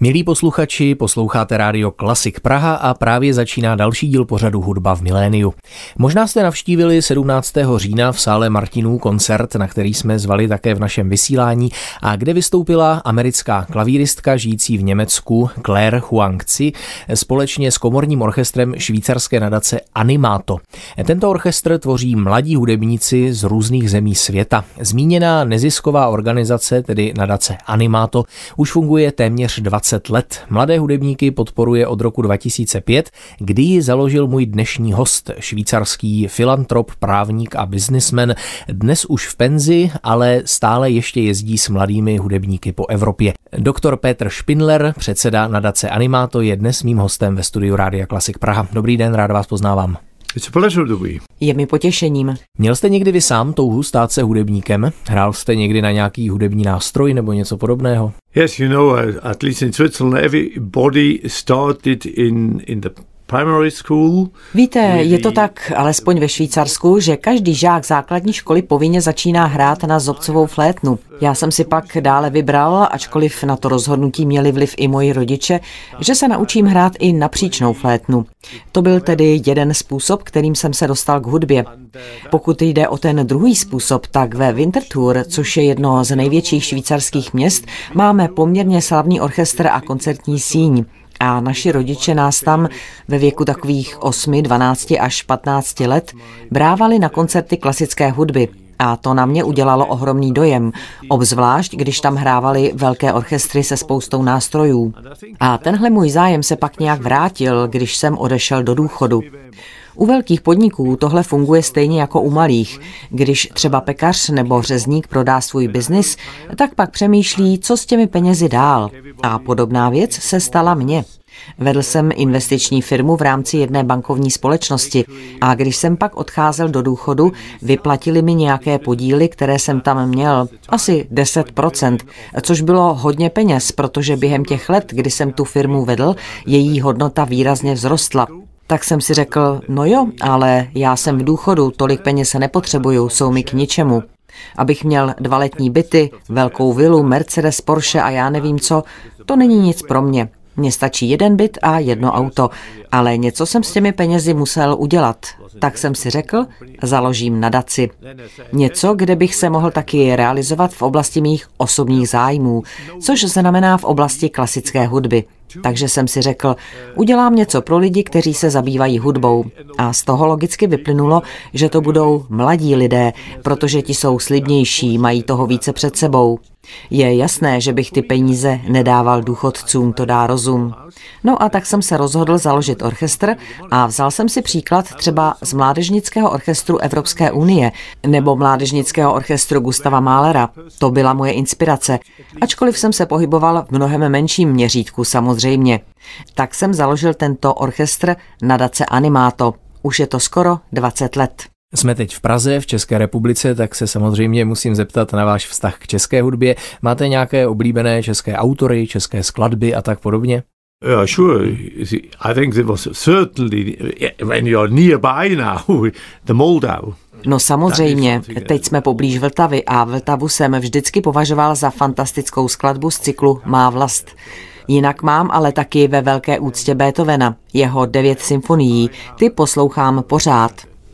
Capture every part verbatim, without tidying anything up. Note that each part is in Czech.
Milí posluchači, posloucháte Rádio Klasik Praha a právě začíná další díl pořadu Hudba v miléniu. Možná jste navštívili sedmnáctého října v sále Martinů koncert, na který jsme zvali také v našem vysílání a kde vystoupila americká klavíristka žijící v Německu Claire Huangci společně s komorním orchestrem švýcarské nadace Animato. Tento orchestr tvoří mladí hudebníci z různých zemí světa. Zmíněná nezisková organizace, tedy nadace Animato, už funguje téměř dvacet let. Mladé hudebníky podporuje od roku dva tisíce pět, kdy ji založil můj dnešní host, švýcarský filantrop, právník a biznismen. Dnes už v penzi, ale stále ještě jezdí s mladými hudebníky po Evropě. Doktor Petr Spinnler, předseda nadace Animato, je dnes mým hostem ve studiu Rádia Klasik Praha. Dobrý den, rád vás poznávám. Je mi potěšením. Měl jste někdy vy sám touhu stát se hudebníkem? Hrál jste někdy na nějaký hudební nástroj nebo něco podobného? Yes, you know, at least in Switzerland everybody started in in the primary school. Víte, je to tak, alespoň ve Švýcarsku, že každý žák základní školy povinně začíná hrát na zobcovou flétnu. Já jsem si pak dále vybral, ačkoliv na to rozhodnutí měli vliv i moji rodiče, že se naučím hrát i na příčnou flétnu. To byl tedy jeden způsob, kterým jsem se dostal k hudbě. Pokud jde o ten druhý způsob, tak ve Winterthur, což je jedno z největších švýcarských měst, máme poměrně slavný orchestr a koncertní síň. A naši rodiče nás tam ve věku takových osmi, dvanácti až patnácti let brávali na koncerty klasické hudby. A to na mě udělalo ohromný dojem, obzvlášť když tam hrávali velké orchestry se spoustou nástrojů. A tenhle můj zájem se pak nějak vrátil, když jsem odešel do důchodu. U velkých podniků tohle funguje stejně jako u malých. Když třeba pekař nebo řezník prodá svůj biznis, tak pak přemýšlí, co s těmi penězi dál. A podobná věc se stala mně. Vedl jsem investiční firmu v rámci jedné bankovní společnosti a když jsem pak odcházel do důchodu, vyplatili mi nějaké podíly, které jsem tam měl, asi deset procent, což bylo hodně peněz, protože během těch let, kdy jsem tu firmu vedl, její hodnota výrazně vzrostla. Tak jsem si řekl, no jo, ale já jsem v důchodu, tolik peněz nepotřebuju, jsou mi k ničemu. Abych měl dva letní byty, velkou vilu, Mercedes, Porsche a já nevím co, to není nic pro mě. Mně stačí jeden byt a jedno auto, ale něco jsem s těmi penězi musel udělat. Tak jsem si řekl, založím nadaci. Něco, kde bych se mohl taky realizovat v oblasti mých osobních zájmů, což znamená v oblasti klasické hudby. Takže jsem si řekl, udělám něco pro lidi, kteří se zabývají hudbou. A z toho logicky vyplynulo, že to budou mladí lidé, protože ti jsou slibnější, mají toho více před sebou. Je jasné, že bych ty peníze nedával důchodcům, to dá rozum. No a tak jsem se rozhodl založit orchestr a vzal jsem si příklad třeba z Mládežnického orchestru Evropské unie nebo Mládežnického orchestru Gustava Mahlera. To byla moje inspirace, ačkoliv jsem se pohyboval v mnohem menším měřítku samozřejmě. Tak jsem založil tento orchestr nadace Animato. Už je to skoro dvacet let. Jsme teď v Praze, v České republice, tak se samozřejmě musím zeptat na váš vztah k české hudbě. Máte nějaké oblíbené české autory, české skladby a tak podobně? Yeah, sure. I think there was certainly when you're nearby now, the Moldau. No samozřejmě, teď jsme poblíž Vltavy a Vltavu jsem vždycky považoval za fantastickou skladbu z cyklu Má vlast. Jinak mám ale taky ve velké úctě Beethovena, jeho devět symfonií, ty poslouchám pořád.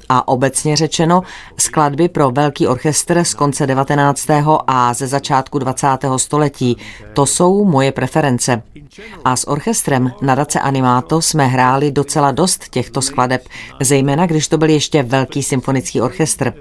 A obecně řečeno, skladby pro velký orchestr z konce devatenáctého a ze začátku dvacátého století, to jsou moje preference. A s orchestrem nadace Animato jsme hráli docela dost těchto skladeb, zejména když to byl ještě velký symfonický orchestr.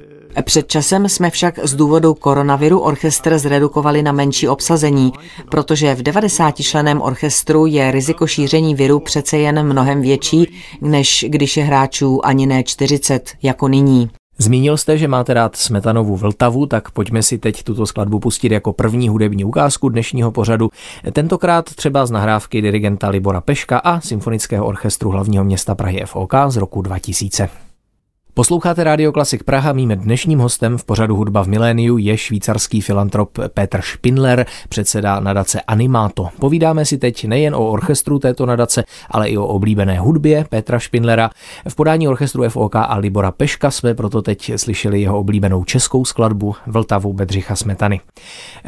Před časem jsme však z důvodu koronaviru orchestr zredukovali na menší obsazení, protože v devadesátičlenném orchestru je riziko šíření viru přece jen mnohem větší, než když je hráčů ani ne čtyřicet, jako nyní. Zmínil jste, že máte rád Smetanovu Vltavu, tak pojďme si teď tuto skladbu pustit jako první hudební ukázku dnešního pořadu, tentokrát třeba z nahrávky dirigenta Libora Peška a Symfonického orchestru hlavního města Prahy F O K z roku dva tisíce. Posloucháte Rádio Klasik Praha, mým dnešním hostem v pořadu Hudba v miléniu je švýcarský filantrop Petr Spinnler, předseda nadace Animato. Povídáme si teď nejen o orchestru této nadace, ale i o oblíbené hudbě Petra Spinnlera. V podání orchestru F O K a Libora Peška jsme proto teď slyšeli jeho oblíbenou českou skladbu Vltavu Bedřicha Smetany.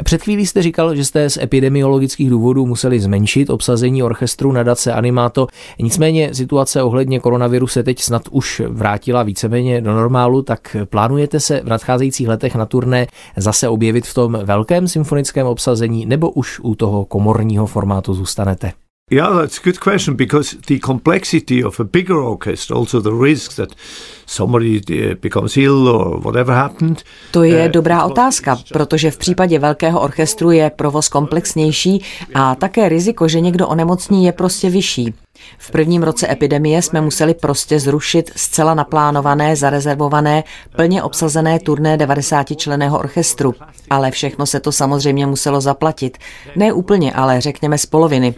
Před chvílí jste říkal, že jste z epidemiologických důvodů museli zmenšit obsazení orchestru nadace Animato, nicméně situace ohledně koronaviru se teď snad už vrátila více do normálu, tak plánujete se v nadcházejících letech na turné zase objevit v tom velkém symfonickém obsazení, nebo už u toho komorního formátu zůstanete? Yeah, that's a good question because the complexity of a bigger orchestra, also the risk that somebody becomes ill or whatever happened. To je dobrá otázka, protože v případě velkého orchestru je provoz komplexnější a také riziko, že někdo onemocní, je prostě vyšší. V prvním roce epidemie jsme museli prostě zrušit zcela naplánované, zarezervované, plně obsazené turné devadesátičlenného orchestru. Ale všechno se to samozřejmě muselo zaplatit. Ne úplně, ale řekněme z poloviny.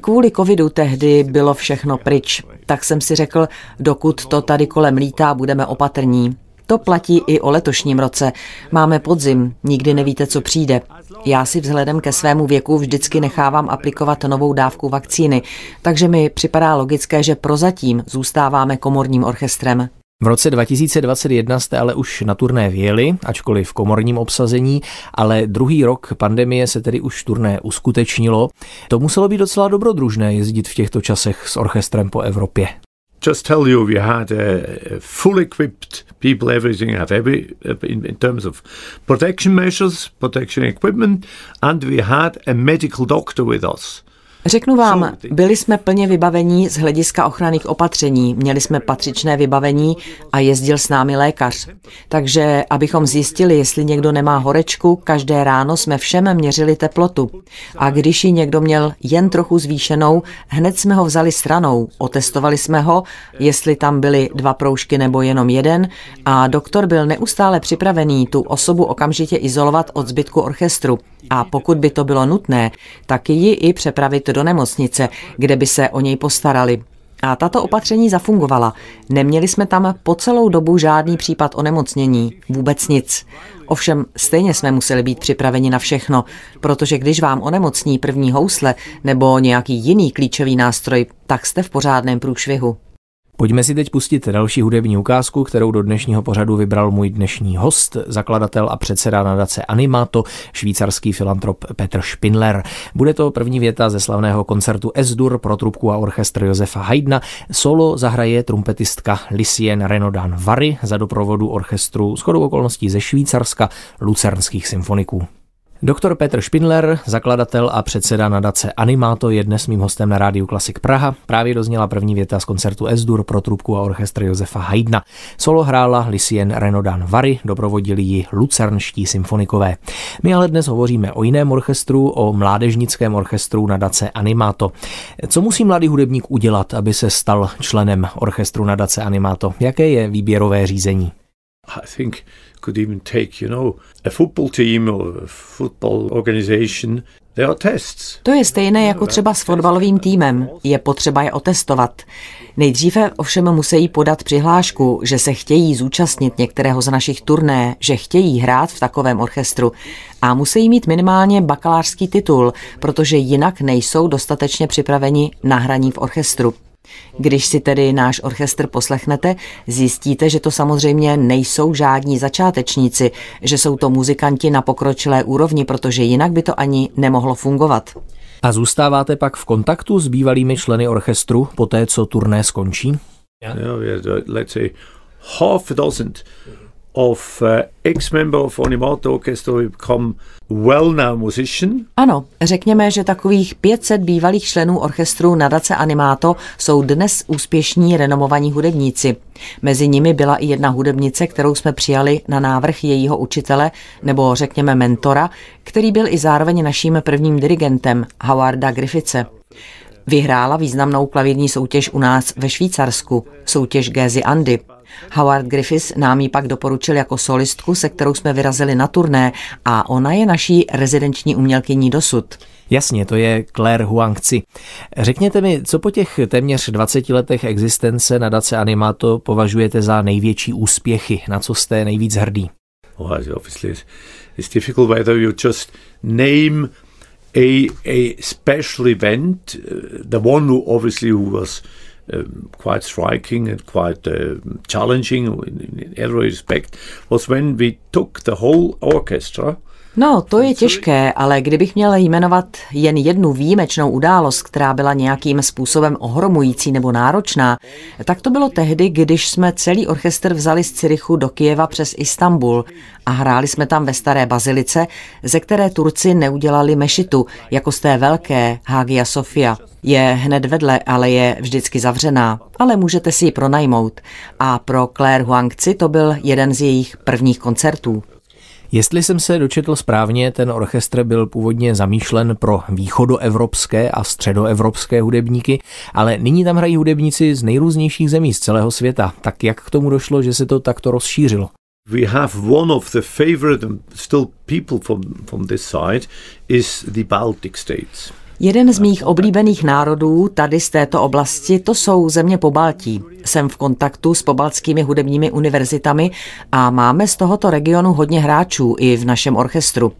Kvůli covidu tehdy bylo všechno pryč. Tak jsem si řekl, dokud to tady kolem lítá, budeme opatrní. To platí i o letošním roce. Máme podzim, nikdy nevíte, co přijde. Já si vzhledem ke svému věku vždycky nechávám aplikovat novou dávku vakcíny, takže mi připadá logické, že prozatím zůstáváme komorním orchestrem. V roce dva tisíce dvacet jedna jste ale už na turné vyjeli, ačkoliv v komorním obsazení, ale druhý rok pandemie se tedy už turné uskutečnilo. To muselo být docela dobrodružné jezdit v těchto časech s orchestrem po Evropě. Just tell you, we had a uh, full equipped people, everything at every uh, in, in terms of protection measures, protection equipment, and we had a medical doctor with us. Řeknu vám, byli jsme plně vybavení z hlediska ochranných opatření, měli jsme patřičné vybavení a jezdil s námi lékař. Takže abychom zjistili, jestli někdo nemá horečku, každé ráno jsme všem měřili teplotu. A když ji někdo měl jen trochu zvýšenou, hned jsme ho vzali stranou, otestovali jsme ho, jestli tam byly dva proužky nebo jenom jeden, a doktor byl neustále připravený tu osobu okamžitě izolovat od zbytku orchestru. A pokud by to bylo nutné, tak ji i přepravit do nemocnice, kde by se o něj postarali. A tato opatření zafungovala. Neměli jsme tam po celou dobu žádný případ onemocnění, vůbec nic. Ovšem stejně jsme museli být připraveni na všechno, protože když vám onemocní první housle nebo nějaký jiný klíčový nástroj, tak jste v pořádném průšvihu. Pojďme si teď pustit další hudební ukázku, kterou do dnešního pořadu vybral můj dnešní host, zakladatel a předseda nadace Animato, švýcarský filantrop Petr Spinnler. Bude to první věta ze slavného koncertu Es-dur pro trubku a orchestr Josefa Haydna. Solo zahraje trumpetistka Lucienne Renaudin Vary za doprovodu orchestru shodou okolností ze Švýcarska lucernských symfoniků. Doktor Petr Spinnler, zakladatel a předseda nadace Animato, je dnes mým hostem na Rádiu Klasik Praha. Právě dozněla první věta z koncertu Es-dur pro trubku a orchestr Josefa Haydna. Solo hrála Lucienne Renaudin Vary, doprovodili ji lucernští symfonikové. My ale dnes hovoříme o jiném orchestru, o mládežnickém orchestru nadace Animato. Co musí mladý hudebník udělat, aby se stal členem orchestru nadace Animato? Jaké je výběrové řízení? I think could even take, you know, a football team or a football organization. There are tests. To je stejné jako třeba s fotbalovým týmem. Je potřeba je otestovat. Nejdříve ovšem musí podat přihlášku, že se chtějí zúčastnit některého z našich turné, že chtějí hrát v takovém orchestru. A musí mít minimálně bakalářský titul, protože jinak nejsou dostatečně připraveni na hraní v orchestru. Když si tedy náš orchestr poslechnete, zjistíte, že to samozřejmě nejsou žádní začátečníci, že jsou to muzikanti na pokročilé úrovni, protože jinak by to ani nemohlo fungovat. A zůstáváte pak v kontaktu s bývalými členy orchestru po té, co turné skončí? Yeah. Yeah, let's say half a dozen of ex-member of Animato Orchestra become well-known musician. Ano, řekněme, že takových pět set bývalých členů orchestru nadace Animato jsou dnes úspěšní renomovaní hudebníci. Mezi nimi byla i jedna hudebnice, kterou jsme přijali na návrh jejího učitele, nebo řekněme mentora, který byl i zároveň naším prvním dirigentem, Howarda Griffithse. Vyhrála významnou klavírní soutěž u nás ve Švýcarsku, soutěž Gézy Andy. Howard Griffiths nám ji pak doporučil jako solistku, se kterou jsme vyrazili na turné, a ona je naší rezidenční umělkyní dosud. Jasně, to je Claire Huangci. Řekněte mi, co po těch téměř dvaceti letech existence nadace Animato považujete za největší úspěchy, na co jste nejvíc hrdý? Oh, obviously it's difficult whether you just name a a special event, the one who obviously who was Um, quite striking and quite uh, challenging in every respect was when we took the whole orchestra. No, to je těžké, ale kdybych měla jmenovat jen jednu výjimečnou událost, která byla nějakým způsobem ohromující nebo náročná, tak to bylo tehdy, když jsme celý orchestr vzali z Curychu do Kyjeva přes Istanbul a hráli jsme tam ve staré bazilice, ze které Turci neudělali mešitu, jako z té velké Hagia Sophia. Je hned vedle, ale je vždycky zavřená, ale můžete si ji pronajmout. A pro Claire Huangci to byl jeden z jejich prvních koncertů. Jestli jsem se dočetl správně, ten orchestr byl původně zamýšlen pro východoevropské a středoevropské hudebníky, ale nyní tam hrají hudebníci z nejrůznějších zemí z celého světa. Tak jak k tomu došlo, že se to takto rozšířilo? We have one of the favorite still people from from this side is the Baltic states. Jeden z mých oblíbených národů tady z této oblasti, to jsou země Pobaltí. Jsem v kontaktu s pobaltskými hudebními univerzitami a máme z tohoto regionu hodně hráčů i v našem orchestru.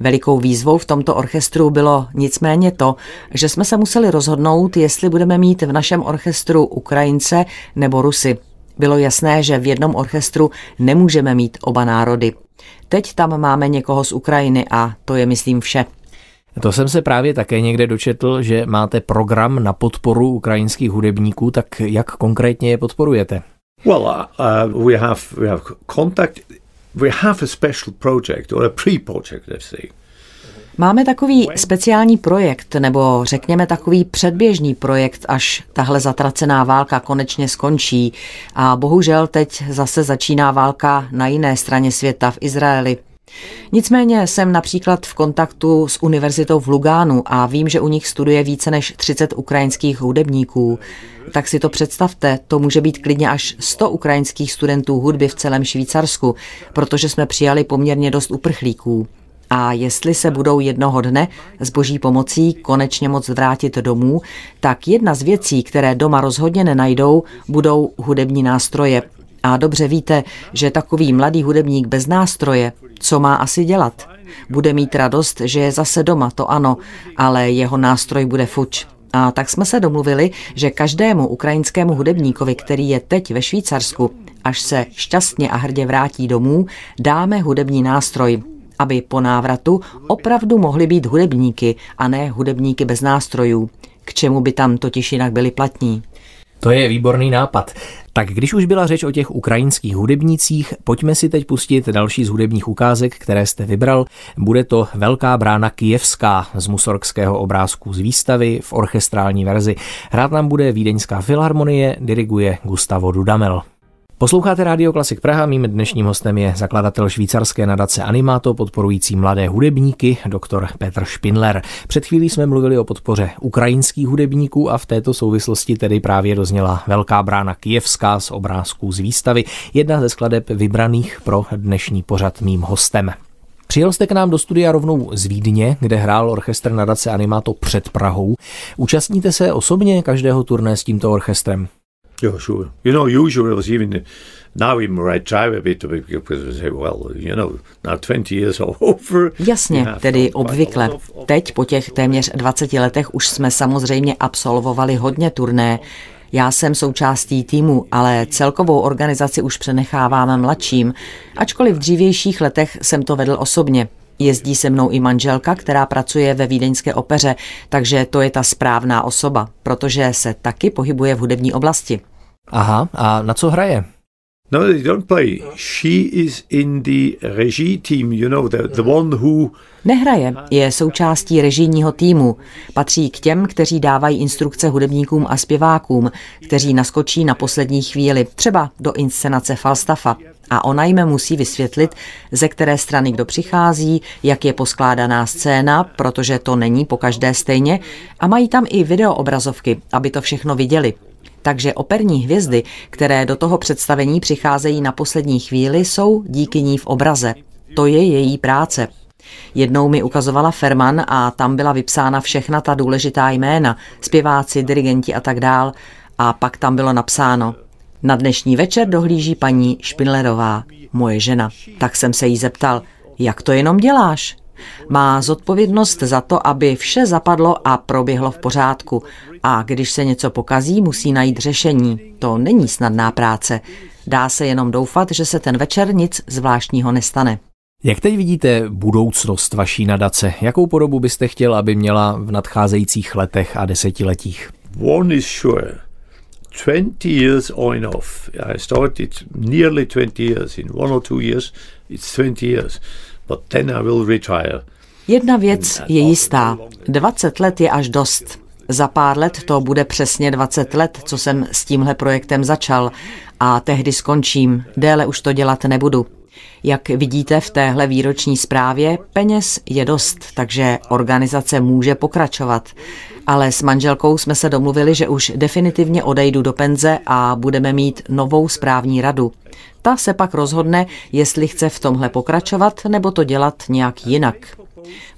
Velikou výzvou v tomto orchestru bylo nicméně to, že jsme se museli rozhodnout, jestli budeme mít v našem orchestru Ukrajince nebo Rusy. Bylo jasné, že v jednom orchestru nemůžeme mít oba národy. Teď tam máme někoho z Ukrajiny a to je, myslím, vše. To jsem se právě také někde dočetl, že máte program na podporu ukrajinských hudebníků, tak jak konkrétně je podporujete? Well, uh, we have we have contact we have a special project or a pre-project, let's say. Máme takový speciální projekt, nebo řekněme takový předběžný projekt, až tahle zatracená válka konečně skončí. A bohužel teď zase začíná válka na jiné straně světa, v Izraeli. Nicméně jsem například v kontaktu s univerzitou v Lugánu a vím, že u nich studuje více než třicet ukrajinských hudebníků. Tak si to představte, to může být klidně až sto ukrajinských studentů hudby v celém Švýcarsku, protože jsme přijali poměrně dost uprchlíků. A jestli se budou jednoho dne s boží pomocí konečně moc vrátit domů, tak jedna z věcí, které doma rozhodně nenajdou, budou hudební nástroje. A dobře víte, že takový mladý hudebník bez nástroje, co má asi dělat? Bude mít radost, že je zase doma, to ano, ale jeho nástroj bude fuč. A tak jsme se domluvili, že každému ukrajinskému hudebníkovi, který je teď ve Švýcarsku, až se šťastně a hrdě vrátí domů, dáme hudební nástroj, aby po návratu opravdu mohli být hudebníky a ne hudebníky bez nástrojů, k čemu by tam totiž jinak byli platní. To je výborný nápad. Tak když už byla řeč o těch ukrajinských hudebnících, pojďme si teď pustit další z hudebních ukázek, které jste vybral. Bude to Velká brána kijevská z Mussorgského obrázku z výstavy v orchestrální verzi. Hrát nám bude Vídeňská filharmonie, diriguje Gustavo Dudamel. Posloucháte Rádio Klasik Praha, mým dnešním hostem je zakladatel švýcarské nadace Animato podporující mladé hudebníky, doktor Petr Spinnler. Před chvílí jsme mluvili o podpoře ukrajinských hudebníků a v této souvislosti tedy právě dozněla Velká brána kijevská z obrázků z výstavy, jedna ze skladeb vybraných pro dnešní pořad mým hostem. Přijel jste k nám do studia rovnou z Vídně, kde hrál orchestr nadace Animato před Prahou. Účastníte se osobně každého turné s tímto orchestrem? Yeah, sure. You know, usually it was even now we might drive a bit because we say, well, you know, now twenty years are over. Jasně, tedy obvykle. Teď po těch téměř dvaceti letech už jsme samozřejmě absolvovali hodně turné. Já jsem součástí týmu, ale celkovou organizaci už přenechávám mladším, ačkoliv v dřívějších letech jsem to vedl osobně. Jezdí se mnou i manželka, která pracuje ve vídeňské opeře, takže to je ta správná osoba, protože se taky pohybuje v hudební oblasti. Aha, a na co hraje? No, they don't play. She is in the regie team, you know, the, the one who... Nehraje, je součástí režijního týmu. Patří k těm, kteří dávají instrukce hudebníkům a zpěvákům, kteří naskočí na poslední chvíli, třeba do inscenace Falstaffa. A ona jim musí vysvětlit, ze které strany kdo přichází, jak je poskládaná scéna, protože to není pokaždé stejně, a mají tam i videoobrazovky, aby to všechno viděli. Takže operní hvězdy, které do toho představení přicházejí na poslední chvíli, jsou díky ní v obraze. To je její práce. Jednou mi ukazovala Ferman a tam byla vypsána všechna ta důležitá jména, zpěváci, dirigenti a tak dál. A pak tam bylo napsáno: na dnešní večer dohlíží paní Špindlerová, moje žena. Tak jsem se jí zeptal, jak to jenom děláš? Má zodpovědnost za to, aby vše zapadlo a proběhlo v pořádku. A když se něco pokazí, musí najít řešení. To není snadná práce. Dá se jenom doufat, že se ten večer nic zvláštního nestane. Jak teď vidíte budoucnost vaší nadace? Jakou podobu byste chtěl, aby měla v nadcházejících letech a desetiletích? One is sure. twenty years on and off. I started nearly twenty years. In one or two years, it's twenty years. But then I will retire. Jedna věc je jistá. dvacet let je až dost. Za pár let to bude přesně dvacet let, co jsem s tímhle projektem začal. A tehdy skončím. Déle už to dělat nebudu. Jak vidíte v téhle výroční zprávě, peněz je dost, takže organizace může pokračovat. Ale s manželkou jsme se domluvili, že už definitivně odejdu do penze a budeme mít novou správní radu. Ta se pak rozhodne, jestli chce v tomhle pokračovat nebo to dělat nějak jinak.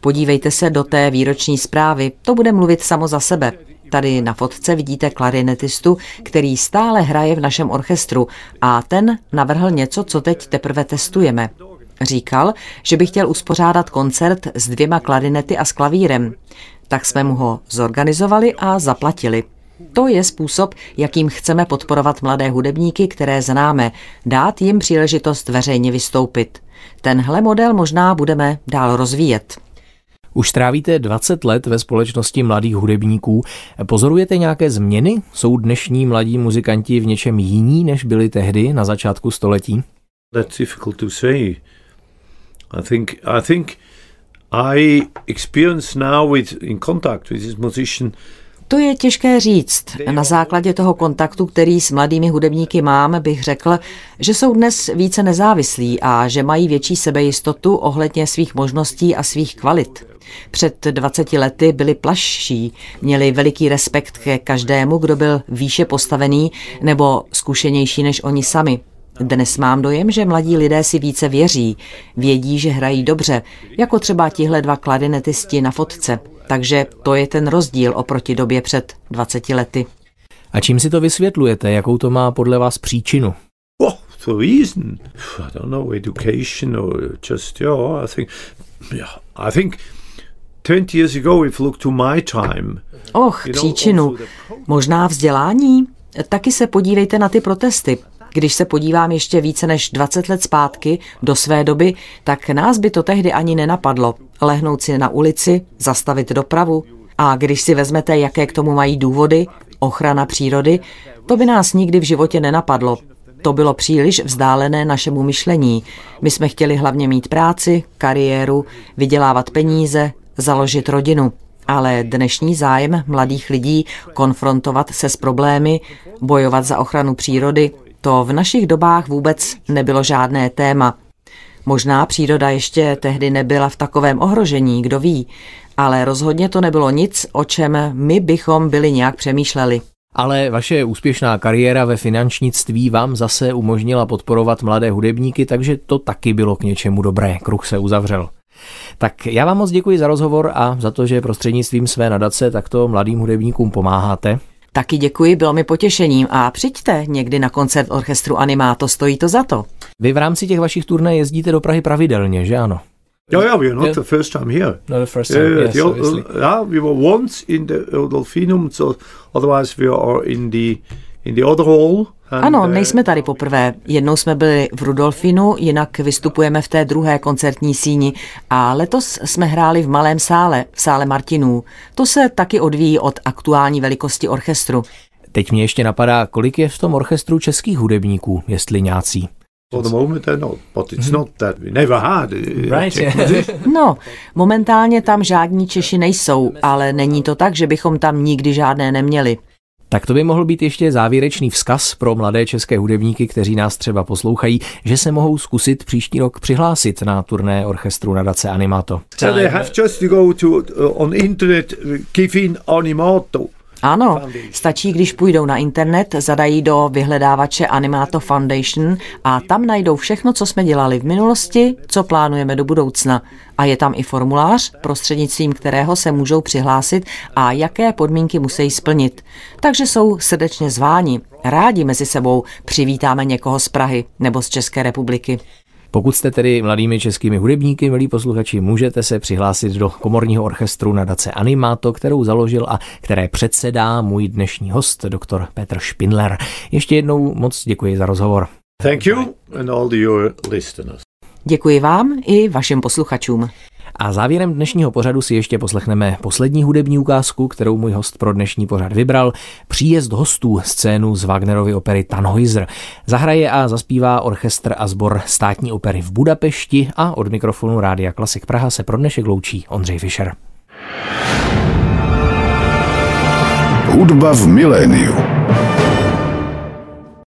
Podívejte se do té výroční zprávy, to bude mluvit samo za sebe. Tady na fotce vidíte klarinetistu, který stále hraje v našem orchestru a ten navrhl něco, co teď teprve testujeme. Říkal, že by chtěl uspořádat koncert s dvěma klarinety a s klavírem. Tak jsme mu ho zorganizovali a zaplatili. To je způsob, jakým chceme podporovat mladé hudebníky, které známe, dát jim příležitost veřejně vystoupit. Tenhle model možná budeme dál rozvíjet. Už trávíte dvacet let ve společnosti mladých hudebníků. Pozorujete nějaké změny? Jsou dnešní mladí muzikanti v něčem jiní, než byli tehdy na začátku století? That's difficult to say. I think I think I experience now with in contact with this musician. To je těžké říct. Na základě toho kontaktu, který s mladými hudebníky mám, bych řekl, že jsou dnes více nezávislí a že mají větší sebejistotu ohledně svých možností a svých kvalit. Před dvaceti lety byli plašší, měli veliký respekt ke každému, kdo byl výše postavený nebo zkušenější než oni sami. Dnes mám dojem, že mladí lidé si více věří, vědí, že hrají dobře, jako třeba tihle dva klarinetisti na fotce. Takže to je ten rozdíl oproti době před dvaceti lety. A čím si to vysvětlujete? Jakou to má podle vás příčinu? Oh, the reason. I don't know, education or just, yeah, I think, yeah, I think twenty years ago if look to my time. Och, příčinu. Možná vzdělání? Taky se podívejte na ty protesty. Když se podívám ještě více než dvacet let zpátky do své doby, tak nás by to tehdy ani nenapadlo. Lehnout si na ulici, zastavit dopravu. A když si vezmete, jaké k tomu mají důvody, ochrana přírody, to by nás nikdy v životě nenapadlo. To bylo příliš vzdálené našemu myšlení. My jsme chtěli hlavně mít práci, kariéru, vydělávat peníze, založit rodinu. Ale dnešní zájem mladých lidí konfrontovat se s problémy, bojovat za ochranu přírody, to v našich dobách vůbec nebylo žádné téma. Možná příroda ještě tehdy nebyla v takovém ohrožení, kdo ví, ale rozhodně to nebylo nic, o čem my bychom byli nějak přemýšleli. Ale vaše úspěšná kariéra ve finančnictví vám zase umožnila podporovat mladé hudebníky, takže to taky bylo k něčemu dobré, kruh se uzavřel. Tak já vám moc děkuji za rozhovor a za to, že prostřednictvím své nadace takto mladým hudebníkům pomáháte. Taky děkuji, bylo mi potěšením a přijďte někdy na koncert orchestru Animato, stojí to za to. Vy v rámci těch vašich turné jezdíte do Prahy pravidelně, že ano? Yeah, yeah, we are not the first time here. Not the first time, yeah, yes, the, obviously. Yeah, we were once in the Rudolfinum, so otherwise we are in the, in the other hall. And, ano, nejsme tady poprvé. Jednou jsme byli v Rudolfinu, jinak vystupujeme v té druhé koncertní síni. A letos jsme hráli v malém sále, v sále Martinů. To se taky odvíjí od aktuální velikosti orchestru. Teď mě ještě napadá, kolik je v tom orchestru českých hudebníků, jestli nějací. No, momentálně tam žádní Češi nejsou, ale není to tak, že bychom tam nikdy žádné neměli. Tak to by mohl být ještě závěrečný vzkaz pro mladé české hudebníky, kteří nás třeba poslouchají, že se mohou zkusit příští rok přihlásit na turné orchestru nadace Animato. So they have just to go to, uh, on internet, give in Animato. Ano, stačí, když půjdou na internet, zadají do vyhledávače Animato Foundation a tam najdou všechno, co jsme dělali v minulosti, co plánujeme do budoucna. A je tam i formulář, prostřednictvím kterého se můžou přihlásit a jaké podmínky musí splnit. Takže jsou srdečně zváni. Rádi mezi sebou přivítáme někoho z Prahy nebo z České republiky. Pokud jste tedy mladými českými hudebníky, milí posluchači, můžete se přihlásit do komorního orchestru nadace Animato, kterou založil a které předsedá můj dnešní host, doktor Petr Spinnler. Ještě jednou moc děkuji za rozhovor. Thank you and all your listeners. Děkuji vám i vašim posluchačům. A závěrem dnešního pořadu si ještě poslechneme poslední hudební ukázku, kterou můj host pro dnešní pořad vybral. Příjezd hostů, scénu z Wagnerovy opery Tannhäuser. Zahraje a zaspívá orchestr a sbor státní opery v Budapešti a od mikrofonu Rádia Klasik Praha se pro dnešek loučí Ondřej Fischer. Hudba v miléniu.